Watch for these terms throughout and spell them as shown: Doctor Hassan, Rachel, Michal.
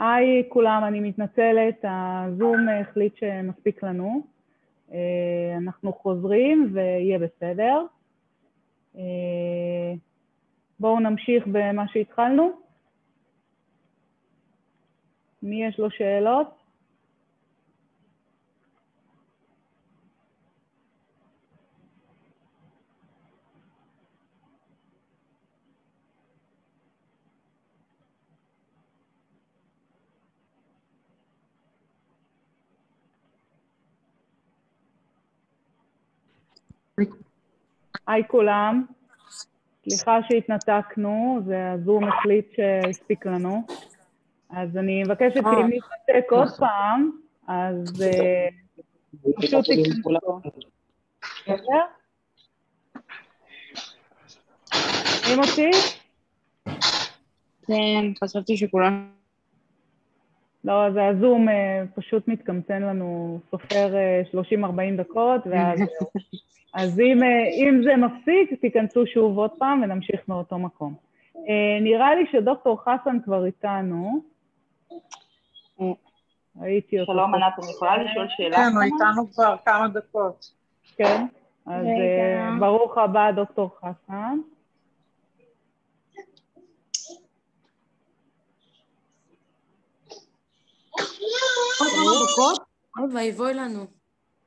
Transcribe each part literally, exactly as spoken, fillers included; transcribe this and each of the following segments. היי כולם, אני מתנצלת, הזום החליט שמספיק לנו. אנחנו חוזרים ויהיה בסדר. בואו נמשיך במה שהתחלנו. מי יש לו שאלות? היי כולם, סליחה שהתנתקנו, זה הזום החליט שהספיק לנו, אז אני מבקשת אם נתנתק עוד פעם, אז פשוט תיכנסו. בסדר? רואים אותי? כן, חשבתי שכולם... לא, אז הזום פשוט מתקמצן לנו, סופר שלושים ארבעים דקות, ואז... אז אם, אם זה מפסיק, תיכנסו שוב עוד פעם ונמשיך מאותו מקום. נראה לי שדוקטור חסן כבר איתנו. ראיתי אותו. שלום, ענת, אני יכולה לשאול שאלה? כן, הוא איתנו כבר כמה דקות. כן, אז ברוך הבא, דוקטור חסן. ויבואי לנו.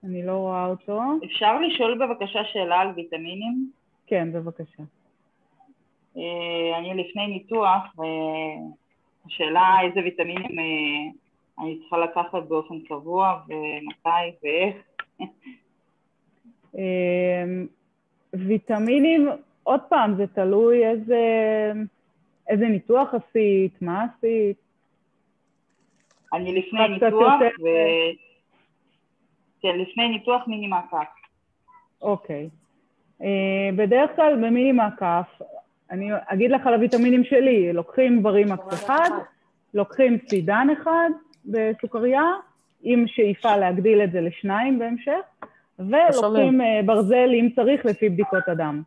אני לא רואה אותו. אפשר לשאול בבקשה שאלה על ויטמינים? כן, בבקשה. אני לפני ניתוח, והשאלה איזה ויטמינים אני צריכה לקחת באופן קבוע, ומתי ואיך. ויטמינים, עוד פעם, זה תלוי איזה, איזה ניתוח עשית, מה עשית? אני לפני ניתוח, ו... כן, לפני ניתוח מיני מעקף. אוקיי. בדרך כלל במיני מעקף, אני אגיד לך על הוויטמינים שלי, לוקחים ברימקס אחד, לוקחים סידן אחד בסוכריה, עם שאיפה להגדיל את זה לשניים בהמשך, ולוקחים ברזל אם צריך לפי בדיקות הדם.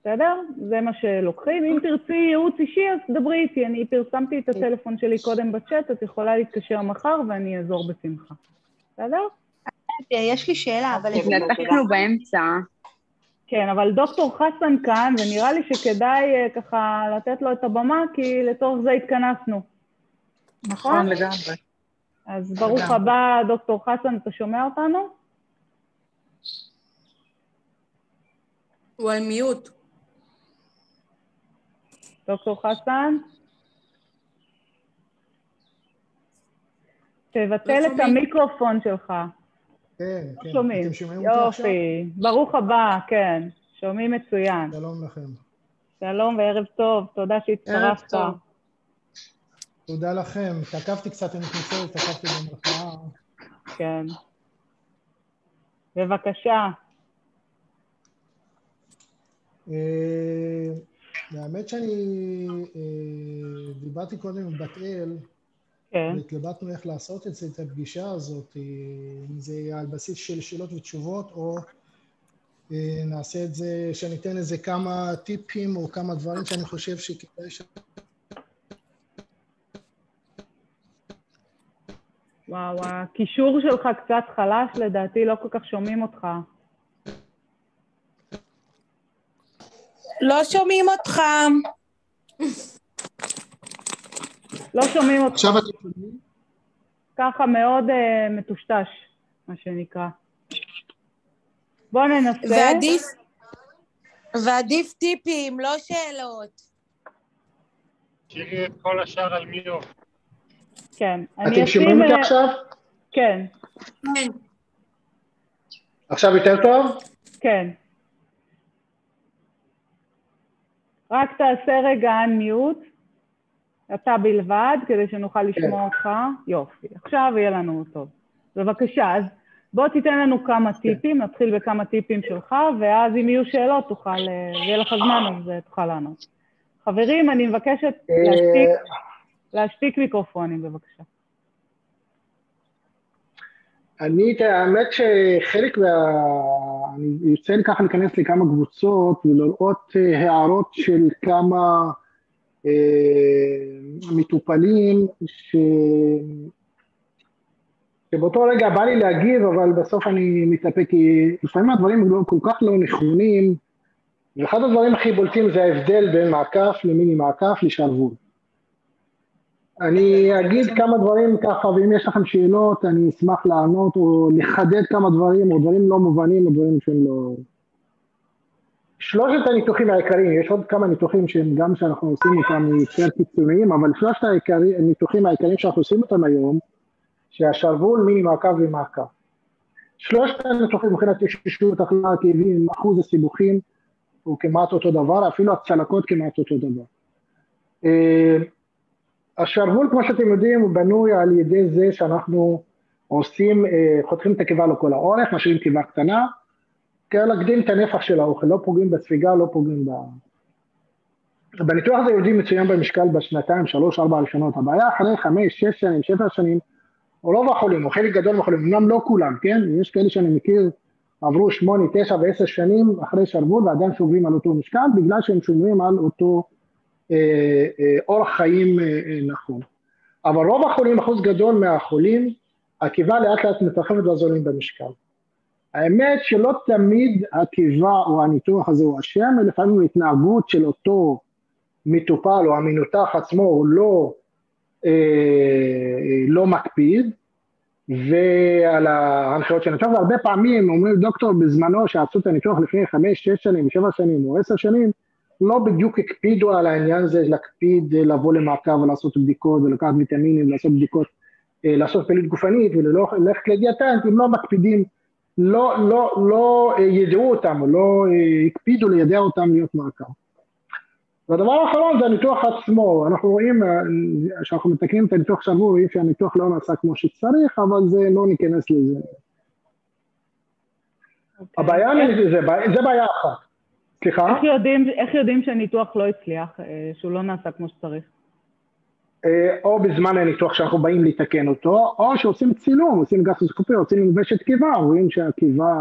בסדר? זה מה שלוקחים. אם תרצי ייעוץ אישי, אז דברי איתי. אני פרסמתי את הטלפון שלי קודם בצ'אט, את יכולה להתקשר מחר ואני אעזור בשמחה. בסדר? יש לי שאלה, אבל... נתקנו באמצע. כן, אבל דוקטור חסן כאן, ונראה לי שכדאי ככה לתת לו את הבמה, כי לצורך זה התכנסנו. נכון? לגמרי. אז ברוך הבא, דוקטור חסן, אתה שומע אותנו? הוא על מיעוט. דוקטור חסן? תבטל את המיקרופון שלך. כן, כן. שומעים. אתם שומעים אותי עכשיו? יופי. ברוך הבא, כן. שומעים מצוין. שלום לכם. שלום וערב טוב. תודה שהצטרפת. תודה לכם. תקפתי קצת, אני חושבת, תקפתי במחאה. כן. בבקשה. האמת שאני דיברתי קודם עם בת אל, והתלבטנו איך לעשות את זה, את הפגישה הזאת, אם זה על בסיס של שאלות ותשובות, או נעשה את זה, שאני אתן איזה כמה טיפים, או כמה דברים שאני חושב שכדאי ש... וואו, הקישור שלך קצת חלש, לדעתי לא כל כך שומעים אותך. לא שומעים אותך. לא שומעים אותך. עכשיו אתם שומעים? ככה מאוד uh, מטושטש, מה שנקרא. בואו ננסה. ועדיף, ועדיף טיפים, לא שאלות. שירי את כל השאר על מיור. כן. אתם שומעים אותי עכשיו? כן. כן. עכשיו יותר טוב? כן. רק תעשה רגע מיוט, אתה בלבד, כדי שנוכל לשמוע אותך. יופי, עכשיו יהיה לנו טוב. בבקשה, אז בוא תיתן לנו כמה טיפים, נתחיל בכמה טיפים שלך, ואז אם יהיו שאלות תוכל, יהיה לך זמן, אז תוכל לענות. חברים, אני מבקשת להשתיק, להשתיק מיקרופונים, בבקשה. אני, האמת שחלק מה... אני רוצה ככה להיכנס לכמה קבוצות ולראות הערות של כמה מטופלים ש... שבאותו רגע בא לי להגיב, אבל בסוף אני מתאפק, כי לפעמים הדברים לא, כל כך לא נכונים, ואחד הדברים הכי בולטים זה ההבדל בין מעקף למיני מעקף לשערבות. אני אגיד כמה דברים ככה, ואם יש לכם שאלות, אני אשמח לענות או לחדד כמה דברים, או דברים לא מובנים, או דברים שהם לא... שלושת הניתוחים העיקריים, יש עוד כמה ניתוחים שהם גם שאנחנו עושים אותם יותר קיצוניים, אבל שלושת הניתוחים העיקריים שאנחנו עושים אותם היום, שהשרוול מיני מעקב ומעקב. שלושת הניתוחים מבחינת התאוששות, החלמה, כאבים, אחוז הסיבוכים, הוא כמעט אותו דבר, אפילו הצלקות כמעט אותו דבר. השרוול, כמו שאתם יודעים, הוא בנוי על ידי זה שאנחנו עושים, חותכים את הקיבה לכל האורך, משאירים קיבה קטנה, כדי להגדיל את הנפח של האוכל, לא פוגעים בספיגה, לא פוגעים ב... בניתוח הזה יודעים מצוין במשקל בשנתיים, שלוש, ארבע שנות, הבעיה אחרי חמש, שש שנים, שבע שנים, או לא בחולים, או חלק גדול בחולים, אמנם לא כולם, כן? יש כאלה שאני מכיר, עברו שמונה, תשע ועשר שנים אחרי שרוול, ועדיין שומרים על אותו משקל, בגלל שהם שומרים על אותו אה, אה, אורח חיים אה, אה, נכון. אבל רוב החולים, אחוז גדול מהחולים, הקיבה לאט לאט מתרחבת ועולים במשקל. האמת שלא תמיד הקיבה או הניתוח הזה הוא אשם, לפעמים ההתנהגות של אותו מטופל או המנותח עצמו הוא לא, אה, לא מקפיד, ועל ההנחיות של הניתוח, והרבה פעמים אומרים דוקטור בזמנו שעשו את הניתוח לפני חמש, שש שנים, שבע שנים או עשר שנים, לא בדיוק הקפידו על העניין הזה להקפיד לבוא למעקב ולעשות בדיקות ולקחת ויטמינים, לעשות בדיקות, אה, לעשות פעילות גופנית וללכת לדיאטנט, אם לא מקפידים, לא, לא, לא ידעו אותם, לא הקפידו לידע אותם להיות מעקב. והדבר האחרון זה הניתוח עצמו, אנחנו רואים, כשאנחנו מתקנים את הניתוח שבוע, רואים שהניתוח לא נעשה כמו שצריך, אבל זה לא ניכנס לזה. הבעיה, זה בעיה אחת. סליחה? איך יודעים שהניתוח לא הצליח, שהוא לא נעשה כמו שצריך? או בזמן הניתוח שאנחנו באים לתקן אותו, או שעושים צילום, עושים גסטרוסקופיה, עושים מובשת קיבה, רואים שהקיבה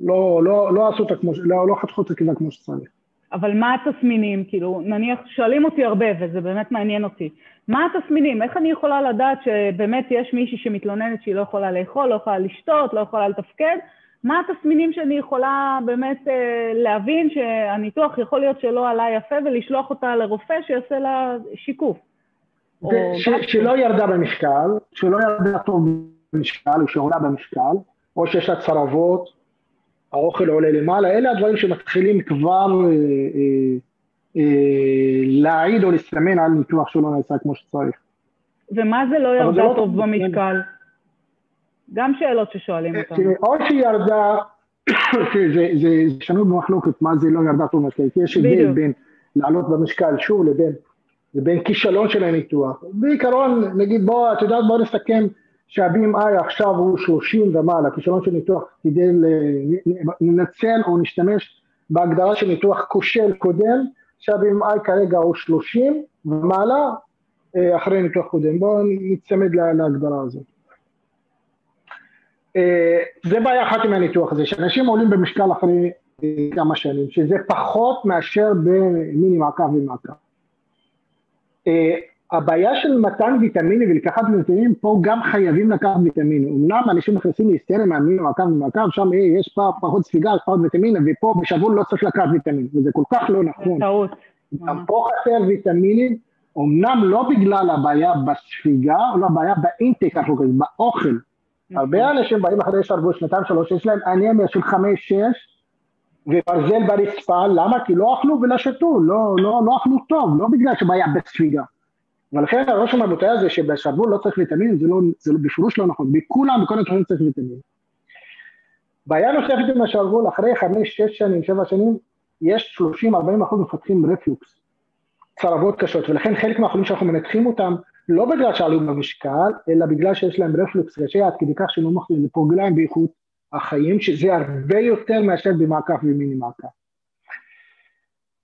לא, לא, לא עשו את כמו, לא, לא חתכו את הקיבה כמו שצריך. אבל מה התסמינים? כאילו, נניח, שואלים אותי הרבה, וזה באמת מעניין אותי. מה התסמינים? איך אני יכולה לדעת שבאמת יש מישהי שמתלוננת שהיא לא יכולה לאכול, לא יכולה לשתות, לא יכולה לתפקד? מה התסמינים שאני יכולה באמת להבין שהניתוח יכול להיות שלא עלה יפה ולשלוח אותה לרופא שיעשה לה שיקוף? שלא ירדה במשקל, שלא ירדה טוב במשקל, או שעולה במשקל, או שיש לה צרבות, האוכל עולה למעלה, אלה הדברים שמתחילים כבר להעיד או לסמן על ניתוח שלא נעשה כמו שצריך. ומה זה לא ירדה טוב במשקל? גם שאלות ששואלים אותנו. או שירדה, זה שנוי במחלוקת, מה זה לא ירדה טוב במשקל, כי יש הבדל בין לעלות במשקל שוב לבין כישלון של הניתוח. בעיקרון, נגיד בוא, את יודעת, בוא נסכם, שה-בי אם איי עכשיו הוא שלושים ומעלה, כישלון של ניתוח כדי לנצל או נשתמש בהגדרה של ניתוח כושל קודם, שה-בי אם איי כרגע הוא שלושים ומעלה אחרי ניתוח קודם. בואו נצמד להגדרה הזאת. זה בעיה אחת עם הניתוח הזה, שאנשים עולים במשקל אחרי כמה שנים, שזה פחות מאשר במיני מעקב ומעקב. הבעיה של מתן ויטמינים ולקחת ויטמינים, פה גם חייבים לקחת ויטמינים. אמנם אנשים נכנסים להיסטריה מהמיני מעקב ומעקב, שם אה, יש פה פחות ספיגה, פחות ויטמינים, ופה בשבוע לא צריך לקחת ויטמינים, וזה כל כך לא נכון. טעות. גם פה חסר ויטמינים, אמנם לא בגלל הבעיה בספיגה, אלא הבעיה באינטק, באוכל. הרבה אנשים באים אחרי שרבו שנתיים, שלוש, יש להם אנמיה של חמש, שש, וברזל ברצפה, למה? כי לא אכלו ולא שתו, לא, לא, לא אכלו טוב, לא בגלל שבעיה בספיגה. ולכן הרושם המוטעה הזה שבשרוול לא צריך ויטמין, זה, לא, זה לא, בפירוש לא נכון, בכולם, בכל התחומים צריך ויטמין. בעיה נוספת עם השרוול, אחרי חמש, שש שנים, שבע שנים, יש שלושים עד ארבעים אחוז מפתחים רפלוקס, צרבות קשות, ולכן חלק מהחולים שאנחנו מנתחים אותם, לא בגלל שעלו במשקל, אלא בגלל שיש להם רפלוקס קשה, עד כדי כך שלא מחליטים לפוגליים באיכות החיים, שזה הרבה יותר מאשר במעקף ומיני מעקף.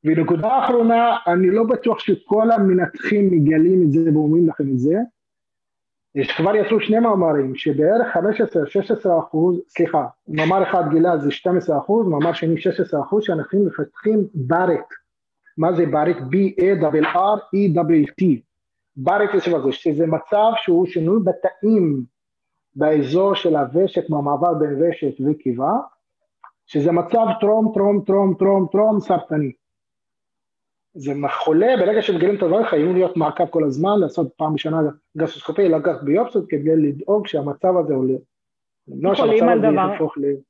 ונקודה האחרונה, אני לא בטוח שכל המנתחים מגלים את זה ואומרים לכם את זה, שכבר יצאו שני מאמרים, שבערך חמש עשרה עד שש עשרה אחוז, סליחה, מאמר אחד גילה זה שתים עשרה אחוז, מאמר שני שש עשרה אחוז, שאנחנו מפתחים ברק, מה זה ברק? בי איי דאבל אר אי דאבל טי. ברק יש בזה, שזה מצב שהוא שינוי בתאים באזור של הוושט, מהמעבר בין ושת וקיבה, שזה מצב טרום, טרום, טרום, טרום, טרום, סרטני. זה חולה, ברגע שמגלים את הדברים, חייבים להיות מעקב כל הזמן, לעשות פעם בשנה גסטרוסקופיה, לקחת ביופסיות, כדי לדאוג שהמצב הזה עולה. איך עולים על דבר?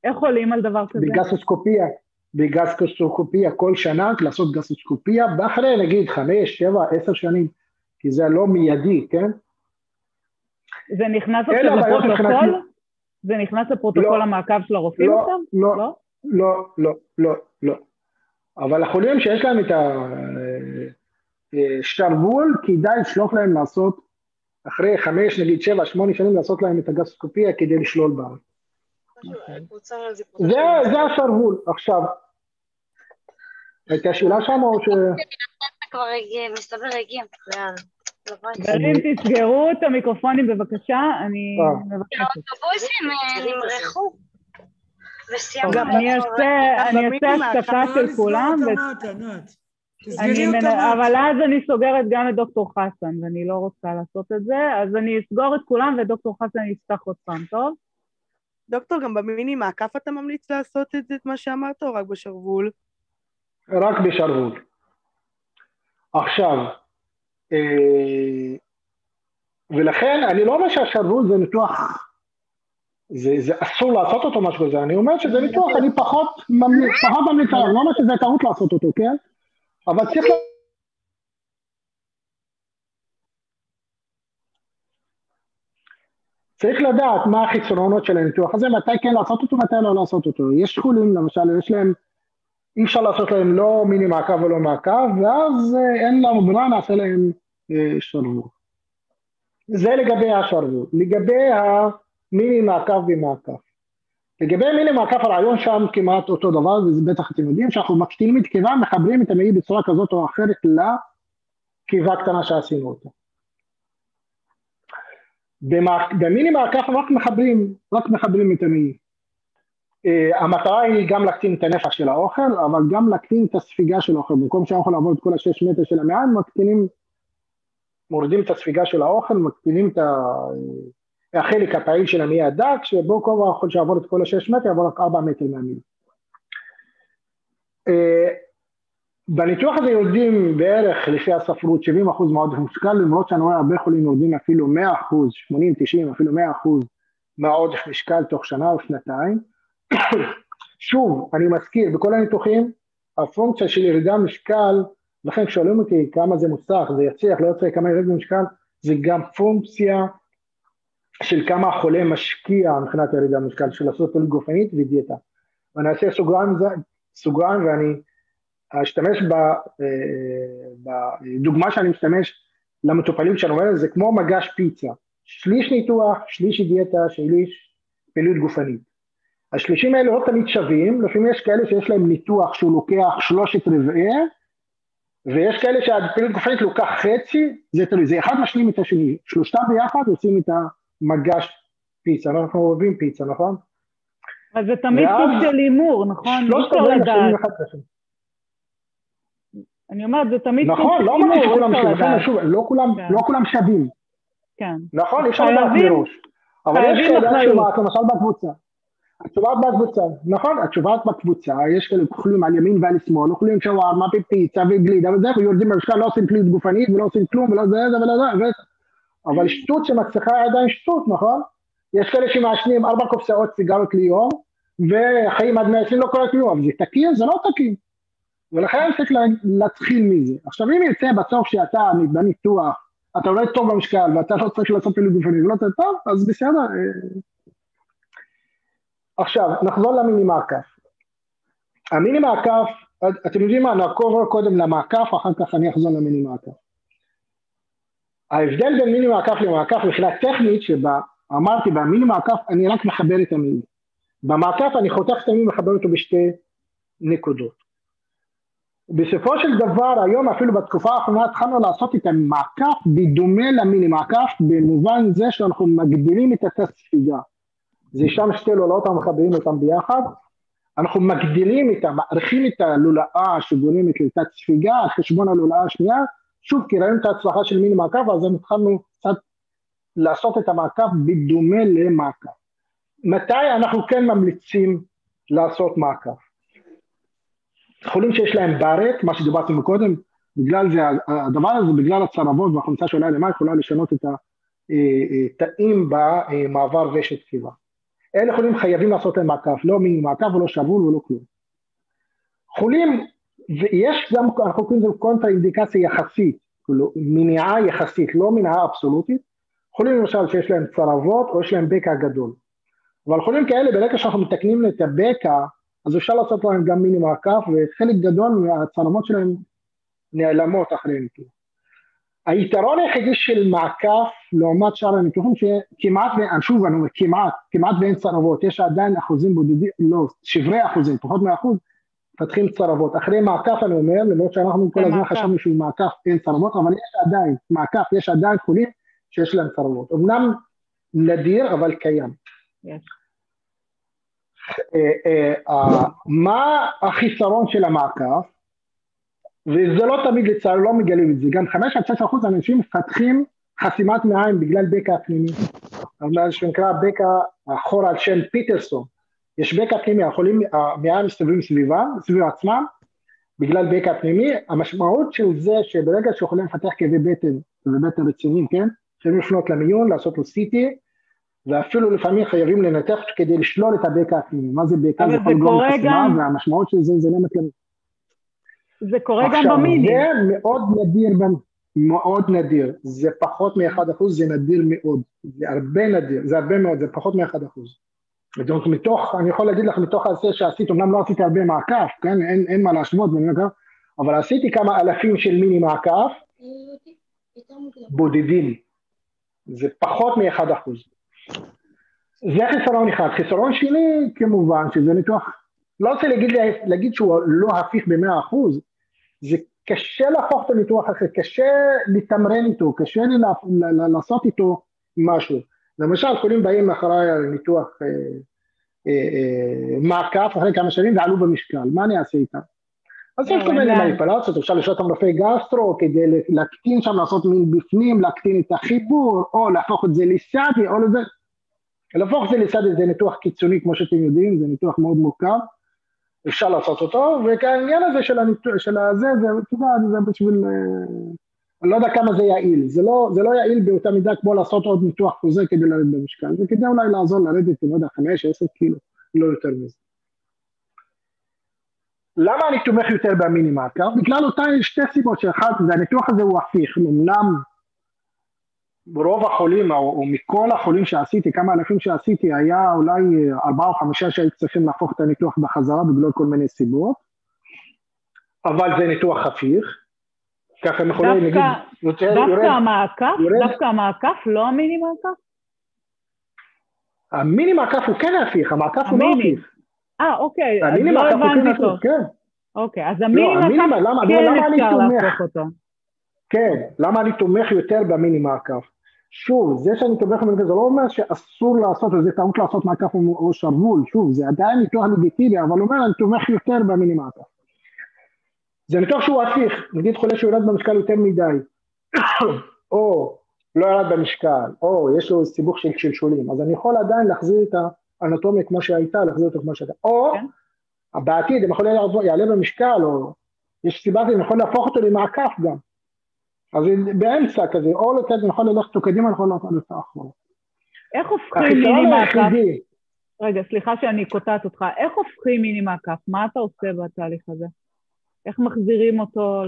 איך עולים על דבר כזה? בגסטרוסקופיה, בגסטרוסקופיה כל שנה, לעשות גסטרוסקופיה, באחרי נגיד חמש, שבע, עשר שנים, כי זה לא מיידי, כן? זה נכנס לפרוטוקול? זה נכנס לפרוטוקול המעקב של הרופאים עכשיו? לא, לא, לא, לא, לא, לא. אבל החולים שיש להם את השרוול, כדאי לשלוח להם לעשות, אחרי חמש, נגיד שבע, שמונה שנים, לעשות להם את הגסטרוסקופיה כדי לשלול בעל. זה השרוול. עכשיו, הייתה שאלה שם או ש... כבר מסתבר הגיע, לאן? גרים, תסגרו את המיקרופונים בבקשה, אני מבקשת. האוטובוסים נמרחו. גם אני אעשה השקפה של כולם, אבל אז אני סוגרת גם את דוקטור חסן, ואני לא רוצה לעשות את זה, אז אני אסגור את כולם ודוקטור חסן יפתח עוד פעם, טוב? דוקטור, גם במיני מעקף אתה ממליץ לעשות את זה, את מה שאמרת, או רק בשרוול? רק בשרוול. עכשיו, ולכן אני לא אומר שהשרוול זה ניתוח, זה אסור לעשות אותו משהו כזה, אני אומר שזה ניתוח, אני פחות ממליצה, אני לא אומר שזה טעות לעשות אותו, כן? אבל צריך... צריך לדעת מה החיסרונות של הניתוח הזה, מתי כן לעשות אותו, מתי לא לעשות אותו. יש חולים, למשל, יש להם... אי אפשר לעשות להם לא מיני מעקב ולא מעקב, ואז אין להם ברירה, נעשה להם שרוול. זה לגבי השרוול. לגבי המיני מעקב ומעקב. לגבי מיני מעקב, הרעיון שם כמעט אותו דבר, וזה בטח אתם יודעים, שאנחנו מקטינים את קיבה, מחברים את המעי בצורה כזאת או אחרת לקיבה הקטנה שעשינו אותה. במיני מעקב רק מחברים, רק מחברים את המעי. המטרה היא גם להקטין את הנפח של האוכל, אבל גם להקטין את הספיגה של האוכל. במקום שאנחנו נעבור את כל השש מטר של המעיים, מקטינים, מורדים את הספיגה של האוכל, מקטינים את החלק הפעיל של המעי הדק, שבו כל האוכל שעבור את כל השש מטר, יעבור רק ארבע מטר מהמעי. בניתוח הזה יודעים בערך, לפי הספרות, שבעים אחוז מהעודף משקל, למרות שאני רואה הרבה חולים יודעים אפילו מאה אחוז, שמונים תשעים, אפילו מאה אחוז מהעודף משקל תוך שנה או שנתיים. שוב, אני מזכיר, בכל הניתוחים, הפונקציה של ירידה משקל, לכן כששואלים אותי כמה זה מוצלח, זה יצליח, לא יוצא כמה ירידה משקל, זה גם פונקציה של כמה החולה משקיע מבחינת ירידה משקל, של לעשות פעילות גופנית ודיאטה. ואני אעשה סוגריים, ואני אשתמש בדוגמה שאני משתמש למטופלים שאני אומר, זה כמו מגש פיצה, שליש ניתוח, שליש דיאטה, שליש פעילות גופנית. השלישים האלה לא תמיד שווים, לפעמים יש כאלה שיש להם ניתוח שהוא לוקח שלושת רבעי, ויש כאלה שהפעילות גופנית לוקח חצי, זה תלוי, זה אחד משלים את השני, שלושתם ביחד עושים את המגש פיצה, אנחנו אוהבים פיצה, נכון? אז זה תמיד סוג של אימור, נכון? שלושת רבעי משלים אחד לשני. אני אומרת, זה תמיד סוג של אימור. נכון, לא אומרים שכולם משלים, לא כולם שווים. כן. נכון, אפשר לדעת מראש. אבל יש כאלה שמעת, למשל בקבוצה. התשובה בקבוצה, נכון, התשובה בקבוצה, יש כאלה אוכלים על ימין ועל שמאל, אוכלים שווארמה, פיצה וגלידה וזה, ויורדים במשקל, לא עושים פעילות גופנית, ולא עושים כלום, ולא זה, ולא זה, ולא זה, אבל שטות שמצליחה עדיין שטות, נכון? יש כאלה שמעשנים ארבע קופסאות סיגרות ליום, וחיים עד מאה עשרים לא קורה כלום, אבל זה תקין, זה לא תקין, ולכן צריך להתחיל מזה. עכשיו, אם יצא בסוף שאתה בניתוח, אתה עולה טוב במשקל, ואתה לא צריך לעשות פעילות גופנית, ולא טוב, אז בסדר. עכשיו, נחזור למיני מעקף. המיני מעקף, אתם יודעים מה, נעקוב קודם למעקף, אחר כך אני אחזור למיני מעקף. ההבדל בין מיני מעקף למעקף, בכלל טכנית, שאמרתי, במיני מעקף אני רק מחבר את המיני. במעקף אני חותך את המיני ומחבר אותו בשתי נקודות. בסופו של דבר, היום אפילו בתקופה האחרונה, התחלנו לעשות את המעקף בדומה למיני מעקף, במובן זה שאנחנו מגדילים את התא הספיגה. זה שם שתי לולאות המחברים אותם ביחד, אנחנו מגדילים איתה, מערכים איתה לולאה שבונים את איתה ספיגה, חשבון הלולאה השנייה, שוב כי ראינו את ההצלחה של מיני מעקב, אז הם התחלנו קצת לעשות את המעקב בדומה למעקב. מתי אנחנו כן ממליצים לעשות מעקב? חולים שיש להם ברק, מה שדיברתי מקודם, בגלל זה, הדבר הזה, בגלל הצרבות והחומצה שעולה למה, יכולה לשנות את התאים במעבר רשת קיבה. אלה חולים חייבים לעשות להם מעקב, לא מיני מעקב ולא שבול ולא כלום. חולים, ויש גם, אנחנו קוראים לזה קונטרה אינדיקציה יחסית, מניעה יחסית, לא מניעה אבסולוטית, חולים למשל שיש להם צרבות או יש להם בקע גדול. אבל חולים כאלה, ברגע שאנחנו מתקנים את הבקע, אז אפשר לעשות להם גם מיני מעקב, וחלק גדול מהצרמות שלהם נעלמות אחרי ניתוח. היתרון היחידי של מעקב, לעומת שאר הניתוחים, שכמעט, שוב, אני אומר, כמעט, כמעט ואין צרבות, יש עדיין אחוזים בודדים, לא, שברי אחוזים, פחות מאחוז, פתחים צרבות. אחרי מעקב אני אומר, למרות שאנחנו כל הזמן חשבנו שהוא מעקב, אין צרבות, אבל יש עדיין, מעקב, יש עדיין חולים שיש להם צרבות. אמנם נדיר, אבל קיים. מה החיסרון של המעקב? וזה לא תמיד לצער, לא מגלים את זה, גם חמישה עד שישה אחוז אנשים מפתחים חסימת מעיים בגלל בקע פנימי, שנקרא בקע אחורה על שם פיטרסון, יש בקע פנימי, החולים המעיים מסתובבים סביבה, סביב עצמם, בגלל בקע פנימי, המשמעות של זה שברגע שיכולים לפתח כאבי בטן, ובטן רציניים, כן? חייבים לפנות למיון, לעשות לו סיטי, ואפילו לפעמים חייבים לנתח כדי לשלול את הבקע הפנימי, מה זה בקע? זה כל גורם חסימה, והמשמעות של זה זה לא מתלמד. זה קורה גם במיני. זה מאוד נדיר, מאוד נדיר, זה פחות מ-אחד אחוז, זה נדיר מאוד, זה הרבה נדיר, זה הרבה מאוד, זה פחות מ-אחד אחוז. מתוך, אני יכול להגיד לך, מתוך העשה שעשית, אמנם לא עשיתי הרבה מעקף, כן, אין, אין מה להשוות, אבל עשיתי כמה אלפים של מיני מעקף, בודדים, זה פחות מ-אחד אחוז. זה חיסרון אחד, חיסרון שני, כמובן, שזה ניתוח, לא רוצה להגיד, להגיד שהוא לא הפיך ב-מאה אחוז, זה קשה להפוך את הניתוח אחרי, קשה לתמרן איתו, קשה לעשות איתו משהו. למשל, חולים באים אחרי הניתוח אה, אה, אה, מעקף, אחרי כמה שנים, ועלו במשקל, מה אני אעשה איתם? אז יש כל מיני מניפולציות, אפשר לשלוח אותם רופאי גסטרו, כדי להקטין שם, לעשות מין בפנים, להקטין את החיבור, או להפוך את זה לסאבי, או לזה. להפוך את זה לסאבי, זה ניתוח קיצוני, כמו שאתם יודעים, זה ניתוח מאוד מורכב, אפשר לעשות אותו, וכעניין הזה של, הניתוח, של הזה, זה, זה בשביל, אני לא יודע כמה זה יעיל, זה לא, זה לא יעיל באותה מידה, כמו לעשות עוד ניתוח כזה, כדי לרדת במשקל, זה כדי אולי לעזור לרדת, אני לא יודע, חמש עד עשר קילו, לא יותר מזה. למה אני תומך יותר במיני מעקב? בגלל אותה שתי סיבות, שאחד, הניתוח הזה הוא הפיך, אמנם ברוב החולים, או, או מכל החולים שעשיתי, כמה אלפים שעשיתי, היה אולי ארבעה או חמישה שהיו צריכים להפוך את הניתוח בחזרה, בגלל כל מיני סיבות, אבל זה ניתוח הפיך, ככה הם יכולים להגיד, דווקא המעקף, דווקא המעקף, לא המיני מעקף? המיני מעקף הוא כן הפיך, המעקף הוא לא הפיך. אה, אוקיי, אז לא הבנתי טוב. כן. אוקיי, אז המיני מעקף כן אפשר להפוך אותו. כן, למה אני תומך יותר במיני מעקף? שוב, זה שאני תומך במיני מעקף, זה לא אומר שאסור לעשות, זה טעות לעשות מעקף או שרוול, שוב, זה עדיין ניתוח לגיטימי, אבל אומר, אני תומך יותר במיני מעקף. זה ניתוח שהוא הפיך, נגיד חולה שיורד במשקל יותר מדי, או לא ירד במשקל, או יש לו סיבוך של שלשולים, אז אני יכול עדיין להחזיר את ה... אנטומיה כמו שהייתה, להחזיר אותו כמו שהייתה, או בעתיד, הם יכולים יעלה במשקל, או יש סיבה כזה, הם יכולים להפוך אותו למעקף גם, אז באמצע כזה, או לכזה, הם יכולים ללכת אותו קדימה, הם יכולים ללכת אותו אחורה. איך הופכים מיני מעקף? רגע, סליחה שאני קוטעת אותך, איך הופכים מיני מעקף? מה אתה עושה בתהליך הזה? איך מחזירים אותו?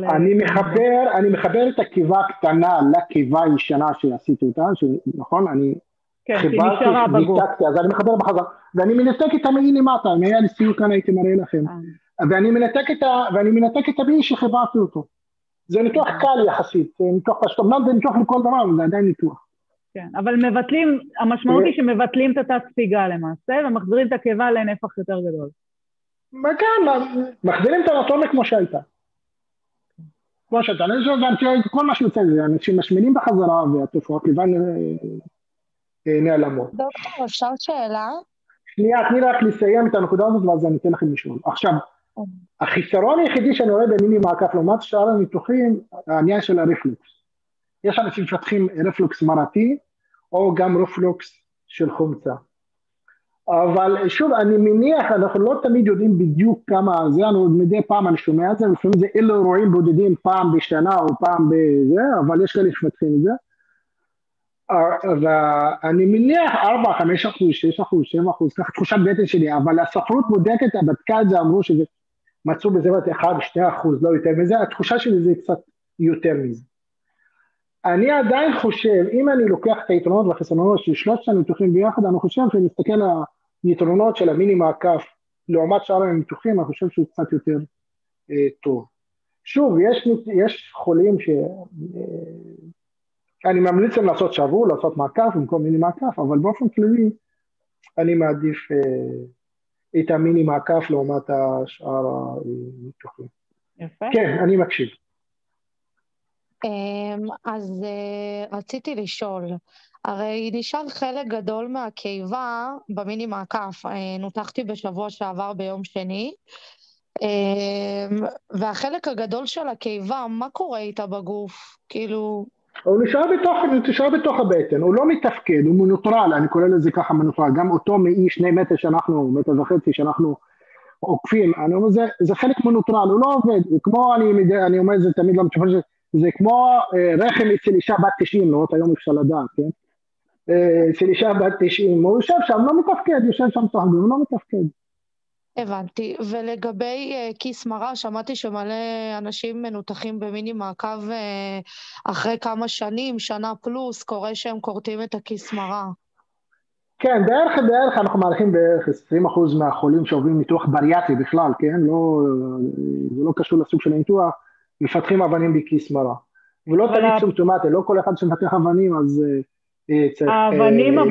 אני מחבר את הקיבה הקטנה לקיבה הישנה שעשיתי אותה, נכון, אני... כן, כי נשארה בגוף. אז אני מחבר בחזרה, ואני מנתק את המעי למטה, אם היה לי סיור כאן הייתי מראה לכם, ואני מנתק את המעי שחיברתי אותו. זה ניתוח קל יחסית, ניתוח פשוט, לא זה ניתוח לכל דבר, זה עדיין ניתוח. כן, אבל מבטלים, המשמעות היא שמבטלים את התת ספיגה למעשה, ומחזירים את הקיבה לנפח יותר גדול. כן, מחזירים את האנטומיה כמו שהייתה. כמו שאתה, כל מה שיוצא זה, אנשים משמינים בחזרה, והתופעות לבן... נעלמות. דוקטור, אפשר שאלה? שנייה, תני רק לסיים את הנקודה הזאת, ואז אני אתן לכם לשאול. עכשיו, החיסרון היחידי שאני רואה במיני מעקף, לעומת שאר הניתוחים, העניין של הרפלוקס. יש אנשים שמפתחים רפלוקס מרתי, או גם רפלוקס של חומצה. אבל שוב, אני מניח, אנחנו לא תמיד יודעים בדיוק כמה זה, אני עוד מדי פעם אני שומע את זה, לפעמים זה אלו רואים בודדים פעם בשנה או פעם בזה, אבל יש כאלה שמפתחים את זה. ואני מניח ארבע, חמש אחוז, שש אחוז, שבע אחוז, ככה תחושת בטן שלי, אבל הספרות בודקת, הבדקה את זה, אמרו שזה מצאו בזה בת אחד, שני אחוז, לא יותר מזה, התחושה שלי זה קצת יותר מזה. אני עדיין חושב, אם אני לוקח את היתרונות והחסרונות של שלושת הניתוחים ביחד, אני חושב שנסתכל על היתרונות של המיני מעקף, לעומת שאר הניתוחים, אני חושב שהוא קצת יותר אה, טוב. שוב, יש, יש חולים ש... אה, אני ממליץ להם לעשות שבור, לעשות מעקף, במקום מיני מעקף, אבל באופן כללי, אני מעדיף אה, את המיני מעקף, לעומת שאר הניתוחים. יפה. כן, אני מקשיב. אז רציתי לשאול, הרי נשאר חלק גדול מהקיבה במיני מעקף, נותחתי בשבוע שעבר ביום שני, והחלק הגדול של הקיבה, מה קורה איתה בגוף? כאילו... הוא נשאר בתוך, נשאר בתוך הבטן, הוא לא מתפקד, הוא מנוטרל, אני קורא לזה ככה מנוטרל, גם אותו מאי שני מטר שאנחנו, מטר וחצי שאנחנו, עוקפים, אני אומר, זה, זה חלק מנוטרל, הוא לא עובד, וכמו אני, אני אומר, זה תמיד לא מתפקד, זה כמו רחם אצל אישה בת תשעים, לא עוד היום אפשר לדעת, כן? אצל אישה בת תשעים, הוא יושב שם, לא מתפקד, יושב שם תחגב, הוא לא מתפקד. הבנתי, ולגבי כיס מרה, שמעתי שמלא אנשים מנותחים במיני מעקב אחרי כמה שנים, שנה פלוס, קורה שהם קורטים את הכיס מרה. כן, בערך בערך אנחנו מעריכים בערך עשרים אחוז מהחולים שעוברים ניתוח בריאטי בכלל, כן? לא, זה לא קשור לסוג של ניתוח. מפתחים אבנים בכיס מרה, ולא תמיד סימפטומטי, לא כל אחד שמפתח אבנים, אז צריך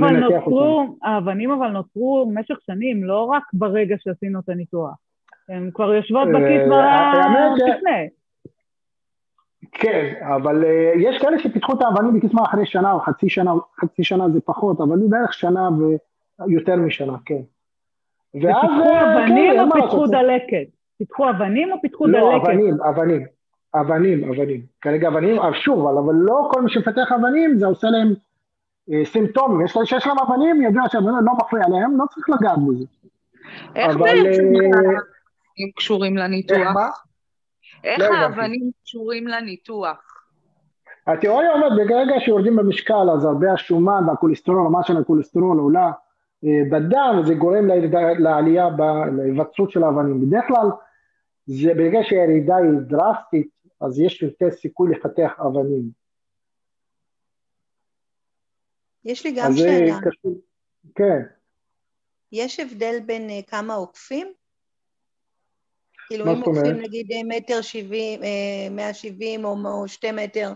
לנתח אותם. האבנים אבל נותרו במשך שנים, לא רק ברגע שעשינו את הניתוח, הן כבר יושבות בכיס מרה לפני. כן, אבל יש כאלה שפיתחו את האבנים בכיס מרה אחרי שנה, או חצי שנה, חצי שנה זה פחות, אבל זה בערך שנה ויותר משנה, כן. פיתחו אבנים או פיתחו דלקת? פיתחו אבנים או פיתחו דלקת? לא, אבנים, אבנים. אבנים, אבנים, כרגע אבנים, שוב, אבל לא כל מי שמפתח אבנים, זה עושה להם אה, סימפטומים, יש, יש להם אבנים, ידוע שהאבנים לא מפריע להם, לא צריך לגעת בזה. איך אבל, בעצם אה... הם קשורים לניתוח? איך, איך, איך האבנים קשורים לניתוח? התיאוריה אומרת, ברגע שיורדים במשקל, אז הרבה השומן והקולסטרול, מה של הקולסטרול עולה אה, בדם, זה גורם לה, לעלייה, להיווצרות של האבנים. בדרך כלל, זה ברגע שהירידה היא דרסטית, אז יש יותר סיכוי לפתח אבנים. יש לי גם שאלה. קשור, כן. יש הבדל בין uh, כמה עוקפים? כאילו אם עוקפים נגיד מטר שבעים, מאה שבעים או שתי מטר,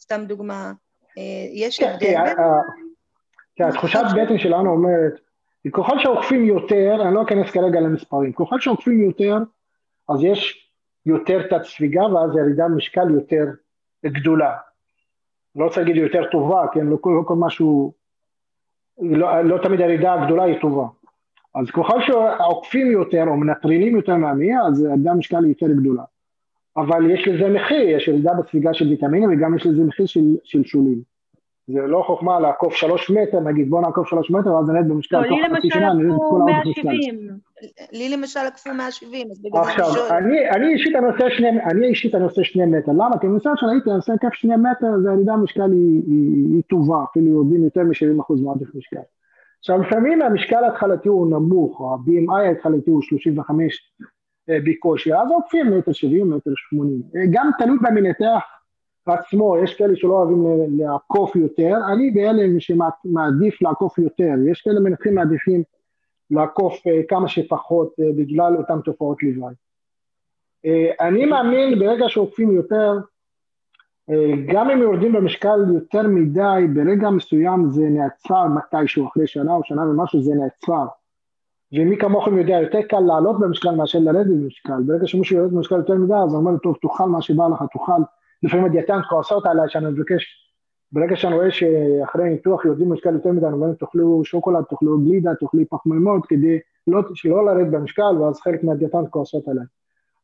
סתם דוגמה, uh, יש כן, הבדל בין? כן, התחושת בטן שלנו אומרת, ככל שעוקפים יותר, אני לא אכנס כרגע למספרים, ככל שעוקפים יותר, אז יש... יותר תת ספיגה, ואז ירידה משקל יותר גדולה. לא צריך להגיד יותר טובה, כן? לא, לא כל משהו, לא, לא תמיד הירידה הגדולה היא טובה. אז ככל שעוקפים יותר, או מנטרינים יותר מהמיה, אז ירידה משקל היא יותר גדולה. אבל יש לזה מחיר, יש ירידה בספיגה של ויטמינים, וגם יש לזה מחיר של, של שולים. זה לא חוכמה לעקוף שלוש מטר, נגיד בוא נעקוף שלוש מטר, ואז נרד במשקל תוך חצי שנה, נרד את כל העוד משקל. לי למשל עקפו מאה שבעים, אז בגלל עכשיו, אני אישית אני עושה שני מטר, למה? כי במשל שראיתי, אני עושה כף שני מטר, אז הירידה המשקל היא טובה, אפילו יודעים יותר מ-שבעים אחוז מעדיף משקל. עכשיו, לפעמים המשקל ההתחלתי הוא נמוך, ה-בי אם איי ההתחלתי הוא שלושים וחמש בקושי, אז עוקפים מטר שבעים, מטר שמונים, גם תלוי במנתח, עצמו, יש כאלה שלא אוהבים לעקוף יותר, אני באלה שמעדיף לעקוף יותר, יש כאלה מנתחים מעדיפים לעקוף כמה שפחות בגלל אותם תופעות לוואי. אני מאמין ברגע שעוקפים יותר, גם אם יורדים במשקל יותר מדי, ברגע מסוים זה נעצר מתישהו, אחרי שנה או שנה ומשהו זה נעצר, ומי כמוכם יודע, יותר קל לעלות במשקל מאשר לרדת במשקל, ברגע שמישהו יורד במשקל יותר מדי, אז אני אומר, טוב, תאכל מה שבא לך, תאכל, לפעמים הדיאטנט כועסה אותה עליי, שאני מבקש ברגע שאני רואה שאחרי הניתוח יודעים משקל יותר מדי, אני אומר, תאכלו שוקולד, תאכלו גלידה, תאכלי פחמימות, כדי לא, שלא לרדת במשקל, ואז חלק מהדיאטניות כועסות עליי.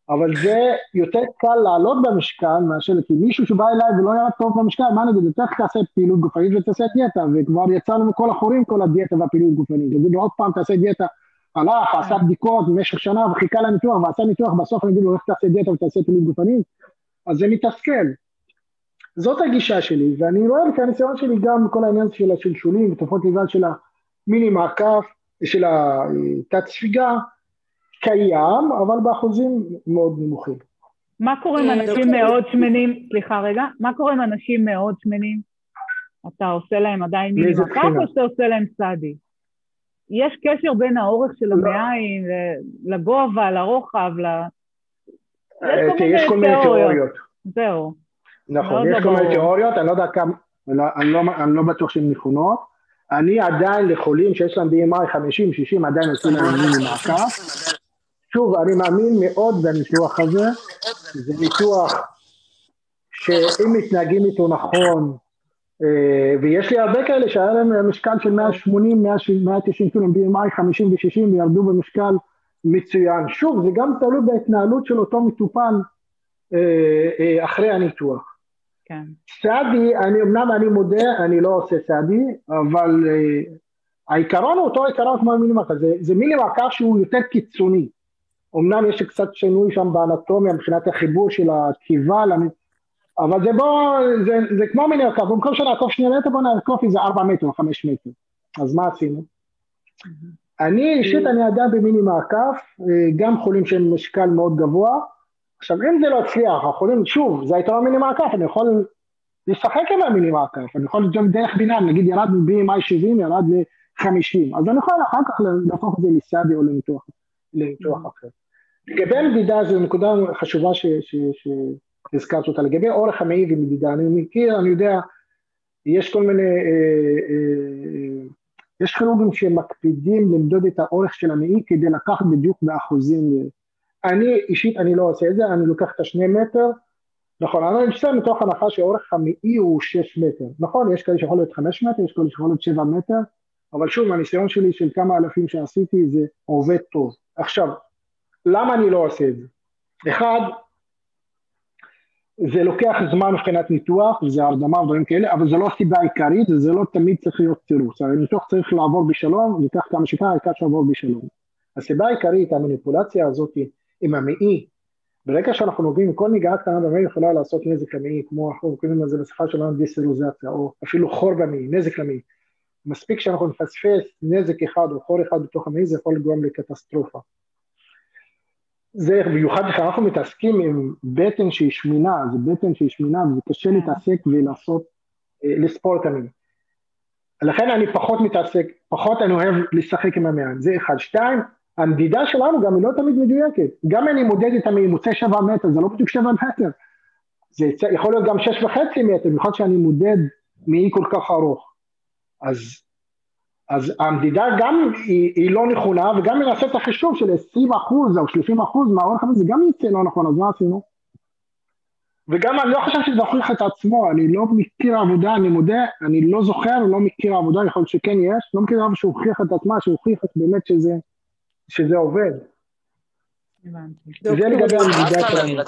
אבל זה יותר קל לעלות במשקל, מאשר כי מישהו שבא אליי ולא ירד טוב במשקל, מה נגיד, יותר תעשה פעילות גופנית ותעשה דיאטה, וכבר יצאנו מכל החורים כל הדיאטה והפעילות גופנית, נגיד לו עוד פעם תעשה דיאטה, הלך, עשה בדיקות במשך שנה וחיכה לניתוח, ועשה ניתוח, בסוף נגיד לו, איך תעשה דיאטה ותעשה פעילות גופנית, אז זה מתסכל. זאת הגישה שלי, ואני רואה את הניסיון שלי גם בכל העניין של השלשולים, ותופעות לבד של המיני מעקף, של התת ספיגה, קיים, אבל באחוזים מאוד נמוכים. מה קורה עם אנשים מאוד שמנים, סליחה רגע, מה קורה עם אנשים מאוד שמנים? אתה עושה להם עדיין מיני מעקף, או שאתה עושה להם סאדי? יש קשר בין האורך של המעיים, לגובה, לרוחב, יש כל מיני תיאוריות. זהו. נכון, יש כל מיני תיאוריות, אני לא יודע כמה, אני לא בטוח שהן נכונות, אני עדיין לחולים שיש להם בי אם איי חמישים שישים, עדיין עושים להם מיני מעקף, שוב, אני מאמין מאוד בניתוח הזה, זה ניתוח שאם מתנהגים איתו נכון, ויש לי הרבה כאלה שהיה להם משקל של מאה שמונים מאה תשעים קילום, בי אם איי חמישים וששים ירדו במשקל מצוין, שוב, זה גם תלוי בהתנהלות של אותו מטופל, אחרי הניתוח. כן. סעדי, אני, אמנם אני מודה, אני לא עושה סעדי, אבל העיקרון הוא אותו עיקרון כמו מיני מעקף, זה, זה מיני מעקף שהוא יותר קיצוני, אמנם יש קצת שינוי שם באנטומיה, מבחינת החיבור של הקיבה, אבל זה בוא, זה, זה כמו מיני מעקף, במקום שנעקוף שני מטר, בוא נעקוף איזה ארבע מטר או חמש מטר, אז מה עשינו? אני אישית, אני עדיין במיני מעקף, גם חולים שהם משקל מאוד גבוה, עכשיו, אם זה לא הצליח, החולים, שוב, זה הייתה מיני מעקף, אני יכול לשחק עם המיני מעקף, אני יכול גם דרך ביניים, נגיד ירד ב-בי אם איי שבעים, ירד ל-חמישים, אז אני יכול אחר כך להפוך את זה לסעדי או לניתוח, לניתוח אחר. לגבי המדידה, זו נקודה חשובה שהזכרת אותה, לגבי אורך המעי ומדידה, אני מכיר, אני יודע, יש כל מיני, יש כירורגים שמקפידים למדוד את האורך של המעי, כדי לקחת בדיוק באחוזים, אני אישית, אני לא עושה את זה, אני לוקח את השני מטר, נכון, אני אמצא מתוך הנחה שאורך המעי הוא שש מטר, נכון, יש כאלה שיכול להיות חמש מטר, יש כאלה שיכול להיות שבע מטר, אבל שוב, הניסיון שלי של כמה אלפים שעשיתי, זה עובד טוב. עכשיו, למה אני לא עושה את זה? אחד, זה לוקח זמן מבחינת ניתוח, וזה הרדמה ודברים כאלה, אבל זה לא סיבה עיקרית, זה לא תמיד צריך להיות תירוץ, הניתוח צריך לעבור בשלום, לקח כמה שכן, העיקר שעבור בשלום. הסיבה העיקרית, המניפולציה הזאת, עם המעי, ברגע שאנחנו נוגעים, כל נגעה קטנה במעי יכולה לעשות נזק למעי, כמו אנחנו קוראים לזה בשפה שלנו דיסרוזציה, או אפילו חור במעי, נזק למעי. מספיק שאנחנו נפספס נזק אחד או חור אחד בתוך המעי, זה יכול לגרום לקטסטרופה. זה מיוחד כשאנחנו מתעסקים עם בטן שהיא שמינה, זה בטן שהיא שמינה, וזה קשה להתעסק ולעשות, לספור את המעי. לכן אני פחות מתעסק, פחות אני אוהב לשחק עם המעי, זה אחד, שתיים, המדידה שלנו גם היא לא תמיד מדויקת, גם אני מודד את המעי, מוצא שבע מטר, זה לא בדיוק שבע מטר, זה יכול להיות גם שש וחצי מטר, במיוחד שאני מודד מעי כל כך ארוך, אז, אז המדידה גם היא, היא לא נכונה, וגם מנסה את החישוב של עשרים אחוז או שלושים אחוז מהאורך הזה, זה גם יצא לא נכון, אז מה עשינו? וגם אני לא חושב שזה הוכיח את עצמו, אני לא מכיר עבודה, אני מודה, אני לא זוכר, לא מכיר עבודה, יכול להיות שכן יש, לא מכיר עבודה שהוכיח את עצמה, שהוכיח באמת שזה, שזה עובד. זה לגבי המדידה שלנו.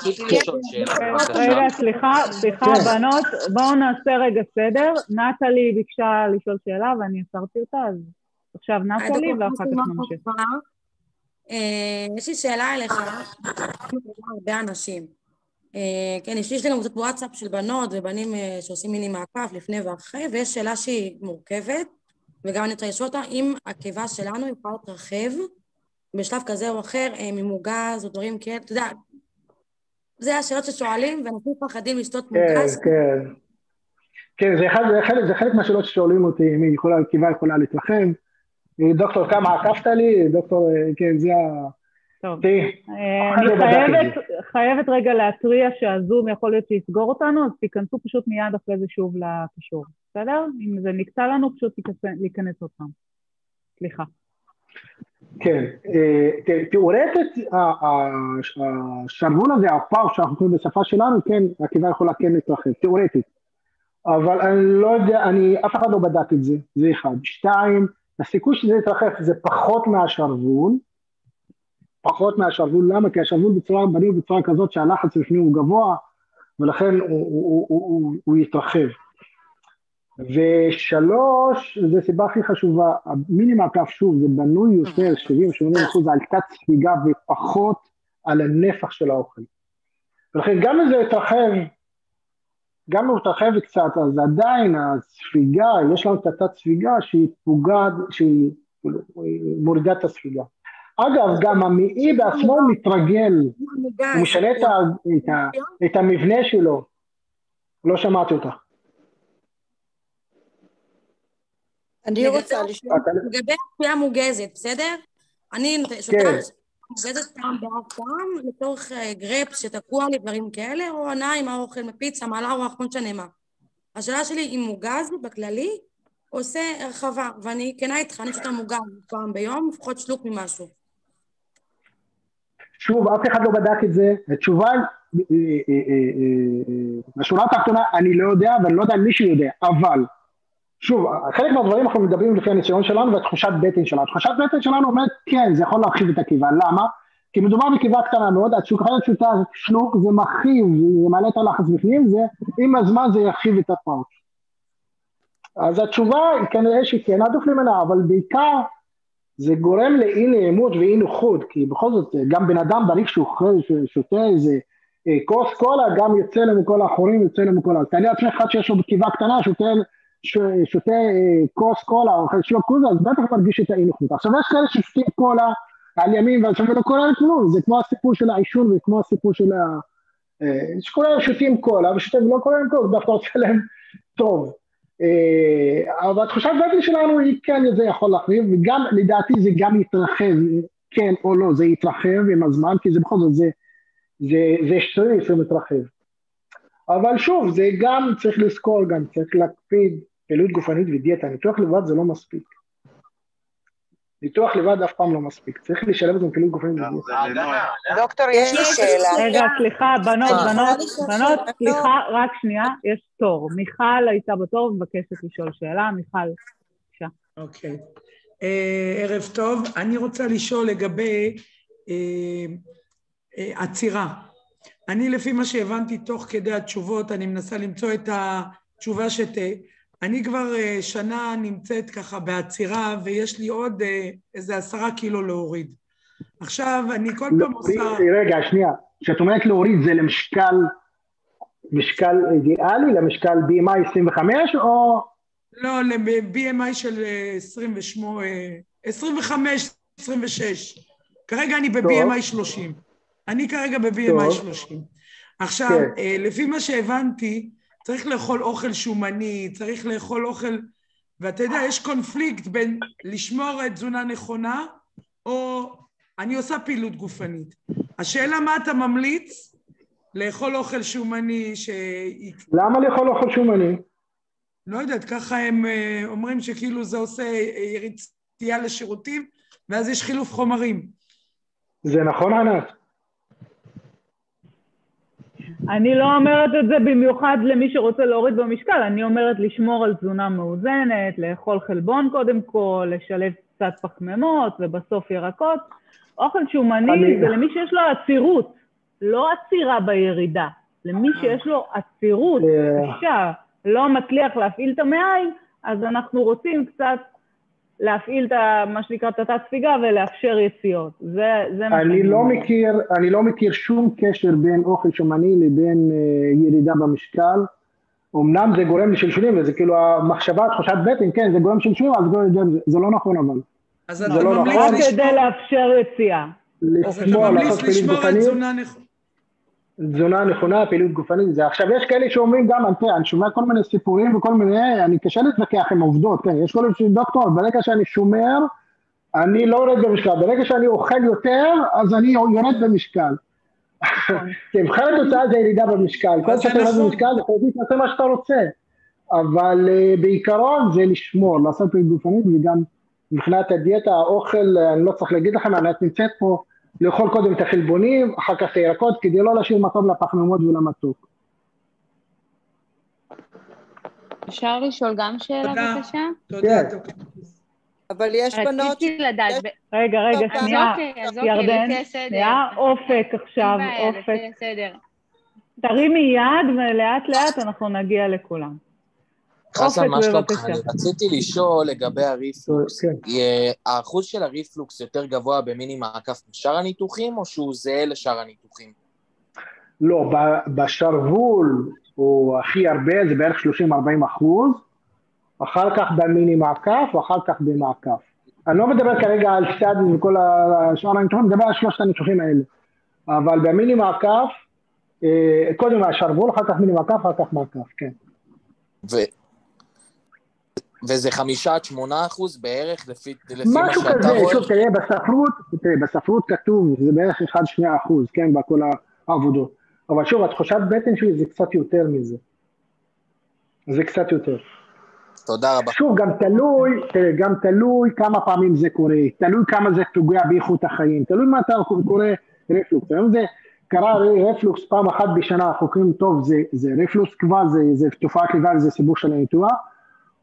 רגע, סליחה, סליחה, בנות, בואו נעשה רגע סדר, נטלי ביקשה לשאול שאלה, ואני עצרתי אותה, אז עכשיו נטלי, ואחר כך נמשיך. יש לי שאלה אליך, הרבה אנשים. כן, יש לי שלי גם קבוצת וואטסאפ של בנות ובנים שעושים מיני מעקף לפני ואחרי, ויש שאלה שהיא מורכבת, וגם אני תרשו אותה, אם הקיבה שלנו יכולה להתרחב בשלב כזה או אחר, ממוגז או דברים כאלה, אתה יודע, זה השאלות ששואלים, ואנחנו פחדים לשתות מוגז. כן, כן. כן, זה חלק מהשאלות ששואלים אותי, אם הקיבה יכולה להתרחב. דוקטור, כמה עקפת לי? דוקטור, כן, זה ה... טוב, אני חייבת רגע להטריע שהזום יכול להיות שיסגור אותנו, אז תיכנסו פשוט מיד אחרי זה שוב לקישור, בסדר? אם זה נקצה לנו, פשוט להיכנס עוד פעם. סליחה. כן, תיאורטית, השרבון הזה, הפאו שאנחנו קוראים בשפה שלנו, כן, הקיבה יכולה כן להתרחב, תיאורטית. אבל אני לא יודע, אני אף אחד לא בדק את זה, זה אחד. שתיים, הסיכוי שזה יתרחף זה פחות מהשרוול, פחות מהשרוול, למה? כי השרוול בצורה, בנוי בצורה כזאת שהלחץ לפני הוא גבוה, ולכן הוא, הוא, הוא, הוא, הוא יתרחב. ושלוש, זה סיבה הכי חשובה, המינימה כף שוב, זה בנוי יותר שבעים שמונים אחוז על תת ספיגה ופחות על הנפח של האוכל. ולכן גם אם זה יתרחב, גם אם הוא תרחב קצת, אז עדיין הספיגה, יש לנו את התת ספיגה שהיא פוגעת, שהיא מורידה את הספיגה. אגב, גם המעי בעצמו מתרגל, הוא משנה את המבנה שלו. לא שמעתי אותך. אני רוצה לשאול, לגבי השתייה מוגזת, בסדר? אני שותה מוגזת פעם בארפם, לתורך גרפס שתקוע לי דברים כאלה, או ענה עם האוכל מפיצה, מעלה או ארחון שנמה. השאלה שלי, אם מוגז בכללי, עושה הרחבה, ואני קנה איתך, אני שותה מוגז פעם ביום, לפחות שלוק ממשהו. שוב, אף אחד לא בדק את זה, התשובה, בשורה התחתונה, אני לא יודע, ואני לא יודע מי שיודע, אבל... שוב, חלק מהדברים אנחנו מדברים לפי הניסיון שלנו והתחושת בטן שלנו. תחושת בטן שלנו אומרת, כן, זה יכול להרחיב את הקיבה. למה? כי מדובר בקיבה קטנה מאוד, עד שכחת שותה שלוק, זה מרחיב, זה מעלה את הלחץ בפנים, זה, עם הזמן זה ירחיב את הפאוץ'. אז התשובה, כנראה שכן, עדוף למנה, אבל בעיקר זה גורם לאי נעימות ואי נוחות, כי בכל זאת, גם בן אדם בריא ששותה איזה כוס קולה, גם יוצא למכל האחורים, יוצא למכל. תעני עצמי אחד שיש לו בקיבה קטנה, שותה שותה קוס קולה או חלשו קוזה, אז בטח מרגיש את האי-נוחות. עכשיו יש כאלה ששותים קולה על ימים, ועכשיו לא קולה לכלום, זה כמו הסיפור של האישון, זה כמו הסיפור של ה... שכולם שותים קולה, ושותים לא קולה לכלום, דווקא עושה להם טוב. אבל התחושת בטן שלנו היא כן, זה יכול להחריב, וגם לדעתי זה גם יתרחב, כן או לא, זה יתרחב עם הזמן, כי זה בכל זאת, זה שטריף, זה מתרחב. אבל שוב, זה גם צריך לזכור, גם צריך להקפיד, פעילות גופנית ודיאטה, ניתוח לבד זה לא מספיק. ניתוח לבד אף פעם לא מספיק, צריך לשלב את זה עם פעילות גופנית ודיאטה. דוקטור, יש לי שאלה. רגע, סליחה, בנות, בנות, בנות, סליחה, רק שנייה, יש תור. מיכל הייתה בתור, מבקשת לשאול שאלה, מיכל, בבקשה. אוקיי, ערב טוב, אני רוצה לשאול לגבי עצירה. אני לפי מה שהבנתי תוך כדי התשובות, אני מנסה למצוא את התשובה שתה. אני כבר uh, שנה נמצאת ככה בעצירה, ויש לי עוד uh, איזה עשרה קילו להוריד. עכשיו אני כל לא, פעם עושה... רגע, שנייה, כשאת אומרת להוריד זה למשקל, משקל אידיאלי, למשקל בי אם איי עשרים וחמש או... לא, ל-בי אם איי של עשרים ושמונה, עשרים וחמש, עשרים ושש. כרגע אני ב-בי אם איי שלושים. אני כרגע ב-בי אם איי שלושים. עכשיו, okay. אה, לפי מה שהבנתי, צריך לאכול אוכל שומני, צריך לאכול אוכל, ואתה יודע, יש קונפליקט בין לשמור את תזונה נכונה, או אני עושה פעילות גופנית. השאלה מה אתה ממליץ? לאכול אוכל שומני ש... למה לאכול אוכל שומני? לא יודעת, ככה הם אה, אומרים שכאילו זה עושה ירידה לשירותים, ואז יש חילוף חומרים. זה נכון, ענת? אני לא אומרת את זה במיוחד למי שרוצה להוריד במשקל, אני אומרת לשמור על תזונה מאוזנת, לאכול חלבון קודם כל, לשלב קצת פחמימות ובסוף ירקות. אוכל שומני זה למי שיש לו עצירות, לא עצירה בירידה, למי שיש לו עצירות, קשה, לא מצליח להפעיל את המעיים, אז אנחנו רוצים קצת להפעיל את מה שנקרא תת ספיגה ולאפשר יציאות. זה, זה אני, לא מכיר, אני לא מכיר שום קשר בין אוכל שומני לבין אה, ירידה במשקל. אמנם זה גורם לשלשולים, וזה כאילו המחשבה, תחושת בטן, כן, זה גורם לשלשולים, אז זה, זה, זה לא נכון אבל. אז אתה לא ממליץ נכון. לשמור... כדי לאפשר יציאה. לשמור, לעשות פעילות גופנית. תזונה נכונה. תזונה נכונה, פעילות גופנית. זה. עכשיו יש כאלה שאומרים גם, אני שומע כל מיני סיפורים וכל מיני, אני קשה להתווכח עם עובדות, כן, יש כל מיני דוקטור, ברגע שאני שומר, אני לא יורד במשקל, ברגע שאני אוכל יותר, אז אני יורד במשקל. מבחן התוצאה זה ירידה במשקל, כל שאתה יורד במשקל, אתה יכול לעשות מה שאתה רוצה, אבל בעיקרון זה לשמור, לעשות פעילות גופנית, וגם מבחינת הדיאטה, האוכל, אני לא צריך להגיד לכם, אני נמצאת פה, לאכול קודם את החלבונים, אחר כך ירקות, כדי לא להשאיר מקום לפחמימות ולמתוק. אפשר לשאול גם שאלה בבקשה? תודה, תודה. אבל יש בנות... רגע, רגע, שנייה, ירדן, שנייה, אופק עכשיו, אופק. תרימי יד ולאט לאט אנחנו נגיע לכולם. חסן, מה שלומך? אני רציתי לשאול לגבי הריפלוקס, האחוז של הריפלוקס יותר גבוה במיני מעקף בשאר הניתוחים, או שהוא זהה לשאר הניתוחים? לא, בשרוול הוא הכי הרבה, זה בערך שלושים עד ארבעים אחוז, אחר כך במיני מעקף, ואחר כך במעקף. אני לא מדבר כרגע על סטאד וכל השאר הניתוחים, מדבר על שלושת הניתוחים האלה. אבל במיני מעקף, קודם השרוול, אחר כך מיני מעקף, אחר כך מעקף, כן. ו... וזה חמישה עד שמונה אחוז בערך, לפי מה שאתה רואה? משהו כזה, תראה, בספרות, תראה, בספרות כתוב, זה בערך אחד עד שני אחוז, כן, בכל העבודות. אבל שוב, התחושת בטן שלי זה קצת יותר מזה. זה קצת יותר. תודה רבה. שוב, גם תלוי, תראה, גם תלוי כמה פעמים זה קורה, תלוי כמה זה פוגע באיכות החיים, תלוי מה אתה קורא רפלוקס. היום זה קרה רפלוקס פעם אחת בשנה, חוקרים טוב, זה, זה רפלוקס כבר, זה, זה תופעת לבל, זה סיבוך של הניתוח.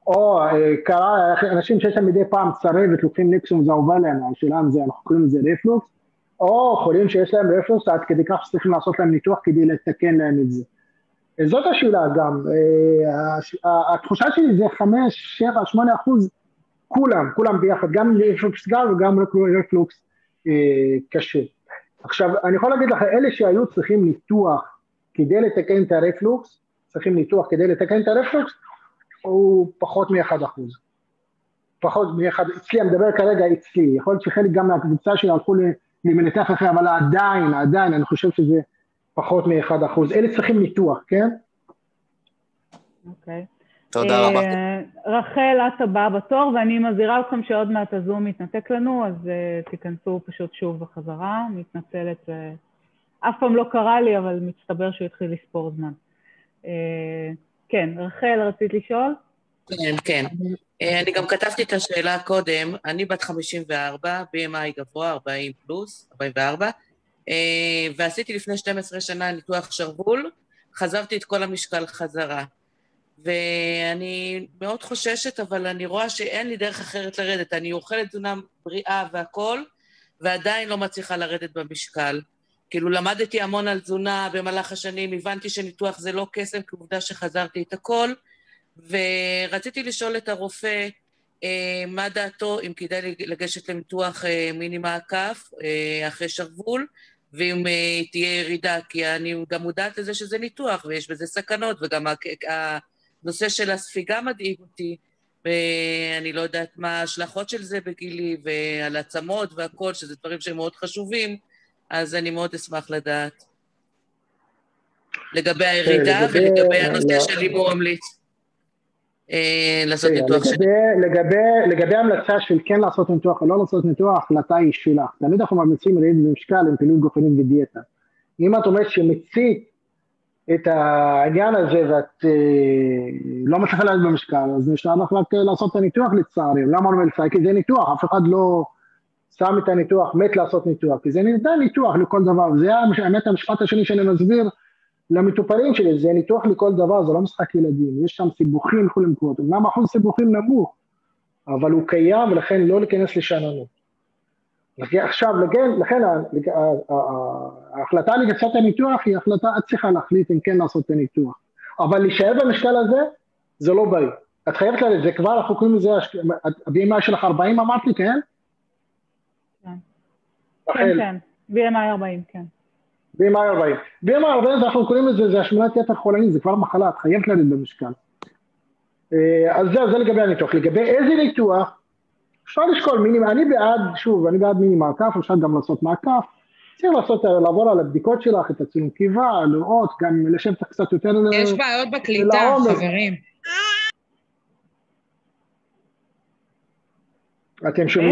או קרה, אנשים שיש להם מדי פעם צרבת, לוקחים ניקסון, זה עובר להם, השאלה זה, אנחנו קוראים לזה רפלוקס, או חולים שיש להם רפלוקס, עד כדי כך שצריכים לעשות להם ניתוח כדי לתקן להם את זה. זאת השאלה גם, התחושה שלי זה חמש, שבע, שמונה אחוז, כולם, כולם ביחד, גם רפלוקס גל וגם רפלוקס קשה. עכשיו, אני יכול להגיד לך, אלה שהיו צריכים ניתוח כדי לתקן את הרפלוקס, צריכים ניתוח כדי לתקן את הרפלוקס, הוא פחות מ-אחד אחוז. פחות מ-אחד, אצלי, אני מדבר כרגע אצלי, יכול להיות שחלק גם מהקבוצה שלה הלכו למנתח אחרי, אבל עדיין, עדיין, אני חושב שזה פחות מ-אחד אחוז. אלה צריכים ניתוח, כן? אוקיי. תודה רבה. רחל, את הבאה בתור, ואני מזהירה אתכם שעוד מעט הזום מתנתק לנו, אז תיכנסו פשוט שוב בחזרה, מתנצלת, אף פעם לא קרה לי, אבל מצטבר שהוא התחיל לספור זמן. כן, רחל, רצית לשאול? כן, כן. אני גם כתבתי את השאלה קודם, אני בת חמישים וארבע, בי אם איי גבוה, ארבעים פלוס, ארבעים וארבע, ועשיתי לפני שתים עשרה שנה ניתוח שרוול, חזרתי את כל המשקל חזרה. ואני מאוד חוששת, אבל אני רואה שאין לי דרך אחרת לרדת, אני אוכלת תזונה בריאה והכל, ועדיין לא מצליחה לרדת במשקל. כאילו, למדתי המון על תזונה במהלך השנים, הבנתי שניתוח זה לא קסם, כעובדה שחזרתי את הכל, ורציתי לשאול את הרופא, אה, מה דעתו, אם כדאי לגשת לניתוח אה, מיני מעקף, אה, אחרי שרוול, ואם אה, תהיה ירידה, כי אני גם מודעת לזה שזה ניתוח, ויש בזה סכנות, וגם הנושא של הספיגה מדאיג אותי, ואני לא יודעת מה ההשלכות של זה בגילי, ועל עצמות והכל, שזה דברים שהם מאוד חשובים, אז אני מאוד אשמח לדעת לגבי הירידה ולגבי הנושא שלי מומלץ לעשות ניתוח שלי. לגבי המלצה של כן לעשות ניתוח או לא לעשות ניתוח, ההחלטה היא שלך. תמיד אנחנו ממליצים לרדת במשקל עם פעילות גופנית ודיאטה. אם את אומרת שמצית את העניין הזה ואת לא מצליחה לרדת במשקל, אז נשאר לך לעשות את הניתוח לצערי. למה אני מלצה? כי זה ניתוח, אף אחד לא... שם את הניתוח, מת לעשות ניתוח, כי זה ניתן ניתוח לכל דבר, זה האמת המשפט השני שאני מסביר למטופלים שלי, זה ניתוח לכל דבר, זה לא משחק ילדים, יש שם סיבוכים כולם קורות, אמנם אחוז סיבוכים נמוך, אבל הוא קיים ולכן לא להיכנס לשעננות. עכשיו, לכן ההחלטה לגשת הניתוח היא החלטה, את צריכה להחליט אם כן לעשות את הניתוח, אבל להישאר במשקל הזה, זה לא בריא. את חייבת לזה, זה כבר החוקים הזה, ה-בי אם איי שלך ארבעים אמרת לי, כן? כן, כן, בי אם איי ארבעים, כן. בי אם איי ארבעים. בי אם איי ארבעים, אנחנו קוראים לזה, זה השמנת יתר חולנית, זה כבר מחלה, את חייבת לרדת במשקל. אז זה לגבי הניתוח. לגבי איזה ניתוח, אפשר לשקול מיני, אני בעד, שוב, אני בעד מיני מעקף, אפשר גם לעשות מעקף, צריך לעשות, לעבור על הבדיקות שלך, את הצילום קיבה, לראות, גם לשבת קצת יותר... יש בעיות בקליטה, חברים. אתם שומעים?